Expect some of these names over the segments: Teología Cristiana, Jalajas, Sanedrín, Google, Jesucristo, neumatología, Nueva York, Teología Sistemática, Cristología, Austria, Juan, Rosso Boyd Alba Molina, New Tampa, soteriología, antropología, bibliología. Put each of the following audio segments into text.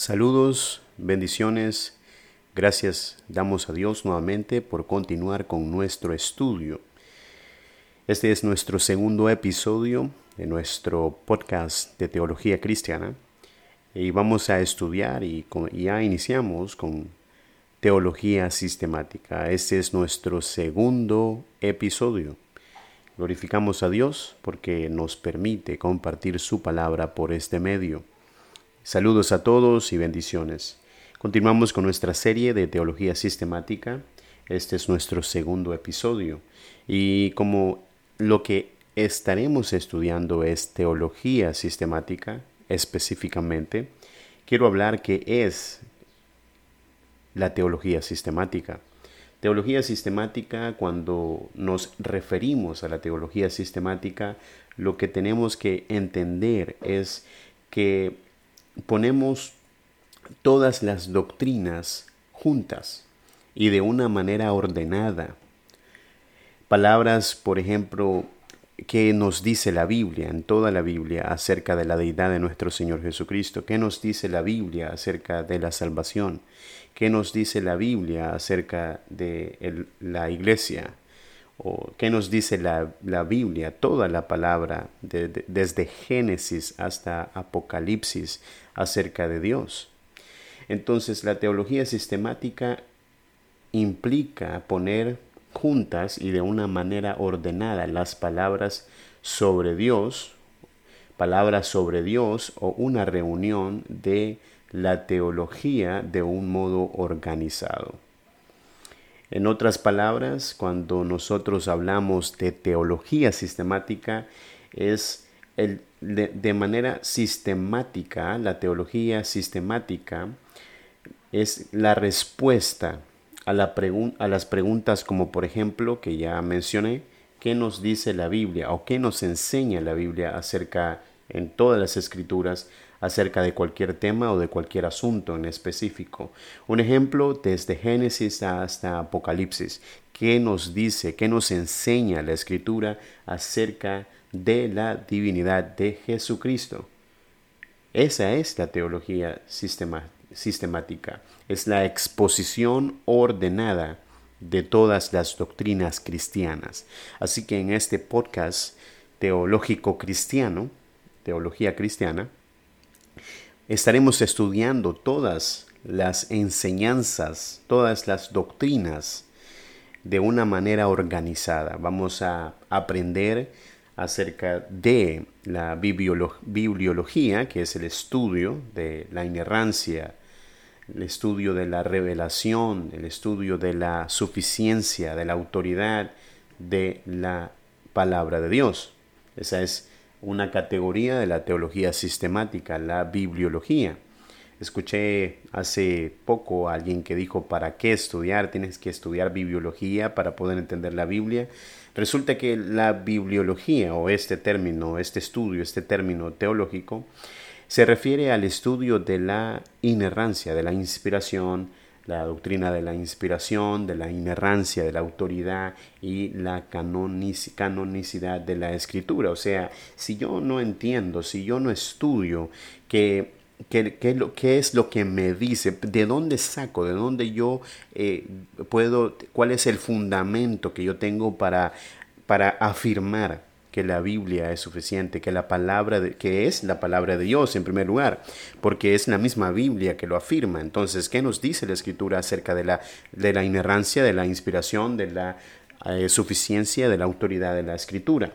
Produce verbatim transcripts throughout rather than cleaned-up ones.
Saludos, bendiciones, gracias damos a Dios nuevamente por continuar con nuestro estudio. Este es nuestro segundo episodio de nuestro podcast de Teología Cristiana y vamos a estudiar y ya iniciamos con Teología Sistemática. Este es nuestro segundo episodio. Glorificamos a Dios porque nos permite compartir su palabra por este medio. Saludos a todos y bendiciones. Continuamos con nuestra serie de Teología Sistemática. Este es nuestro segundo episodio. Y como lo que estaremos estudiando es Teología Sistemática específicamente, quiero hablar qué es la Teología Sistemática. Teología sistemática, cuando nos referimos a la teología sistemática, lo que tenemos que entender es que ponemos todas las doctrinas juntas y de una manera ordenada. Palabras, por ejemplo, que nos dice la Biblia, en toda la Biblia, acerca de la deidad de nuestro Señor Jesucristo. ¿Qué nos dice la Biblia acerca de la salvación? ¿Qué nos dice la Biblia acerca de el, la iglesia? ¿O qué nos dice la, la Biblia? Toda la palabra, de, de, desde Génesis hasta Apocalipsis, acerca de Dios. Entonces, la teología sistemática implica poner juntas y de una manera ordenada las palabras sobre Dios, palabras sobre Dios o una reunión de la teología de un modo organizado. En otras palabras, cuando nosotros hablamos de teología sistemática, es el, de, de manera sistemática, la teología sistemática es la respuesta A, la pregun- a las preguntas como, por ejemplo, que ya mencioné, ¿qué nos dice la Biblia o qué nos enseña la Biblia acerca, en todas las escrituras, acerca de cualquier tema o de cualquier asunto en específico? Un ejemplo, desde Génesis hasta Apocalipsis, ¿qué nos dice, qué nos enseña la escritura acerca de la divinidad de Jesucristo? Esa es la teología sistemática. sistemática. Es la exposición ordenada de todas las doctrinas cristianas. Así que en este podcast teológico cristiano, teología cristiana, estaremos estudiando todas las enseñanzas, todas las doctrinas de una manera organizada. Vamos a aprender acerca de la bibliolo- bibliología, que es el estudio de la inerrancia, el estudio de la revelación, el estudio de la suficiencia, de la autoridad de la palabra de Dios. Esa es una categoría de la teología sistemática, la bibliología. Escuché hace poco a alguien que dijo, ¿para qué estudiar? Tienes que estudiar bibliología para poder entender la Biblia. Resulta que la bibliología, o este término, este estudio, este término teológico, se refiere al estudio de la inerrancia, de la inspiración, la doctrina de la inspiración, de la inerrancia, de la autoridad y la canonic- canonicidad de la Escritura. O sea, si yo no entiendo, si yo no estudio, ¿qué, qué, qué, qué es lo que me dice? ¿De dónde saco? ¿De dónde yo eh, puedo? ¿Cuál es el fundamento que yo tengo para, para afirmar que la Biblia es suficiente, que la palabra de, que es la palabra de Dios en primer lugar, porque es la misma Biblia que lo afirma? Entonces, ¿qué nos dice la Escritura acerca de la, de la inerrancia, de la inspiración, de la eh, suficiencia, de la autoridad de la Escritura?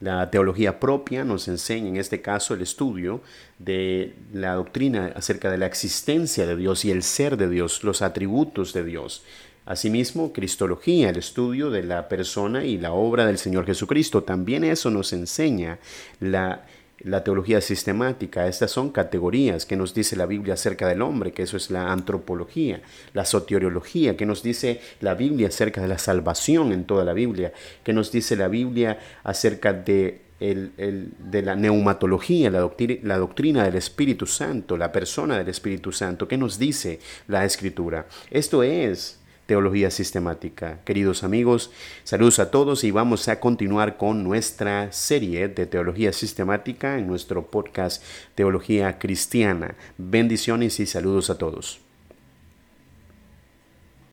La teología propia nos enseña, en este caso, el estudio de la doctrina acerca de la existencia de Dios y el ser de Dios, los atributos de Dios. Asimismo, Cristología, el estudio de la persona y la obra del Señor Jesucristo. También eso nos enseña la, la teología sistemática. Estas son categorías que nos dice la Biblia acerca del hombre, que eso es la antropología. La soteriología, que nos dice la Biblia acerca de la salvación en toda la Biblia. Que nos dice la Biblia acerca de, el, el, de la neumatología, la doctrina, la doctrina del Espíritu Santo, la persona del Espíritu Santo. ¿Qué nos dice la Escritura? Esto es Teología Sistemática. Queridos amigos, saludos a todos y vamos a continuar con nuestra serie de Teología Sistemática en nuestro podcast Teología Cristiana. Bendiciones y saludos a todos.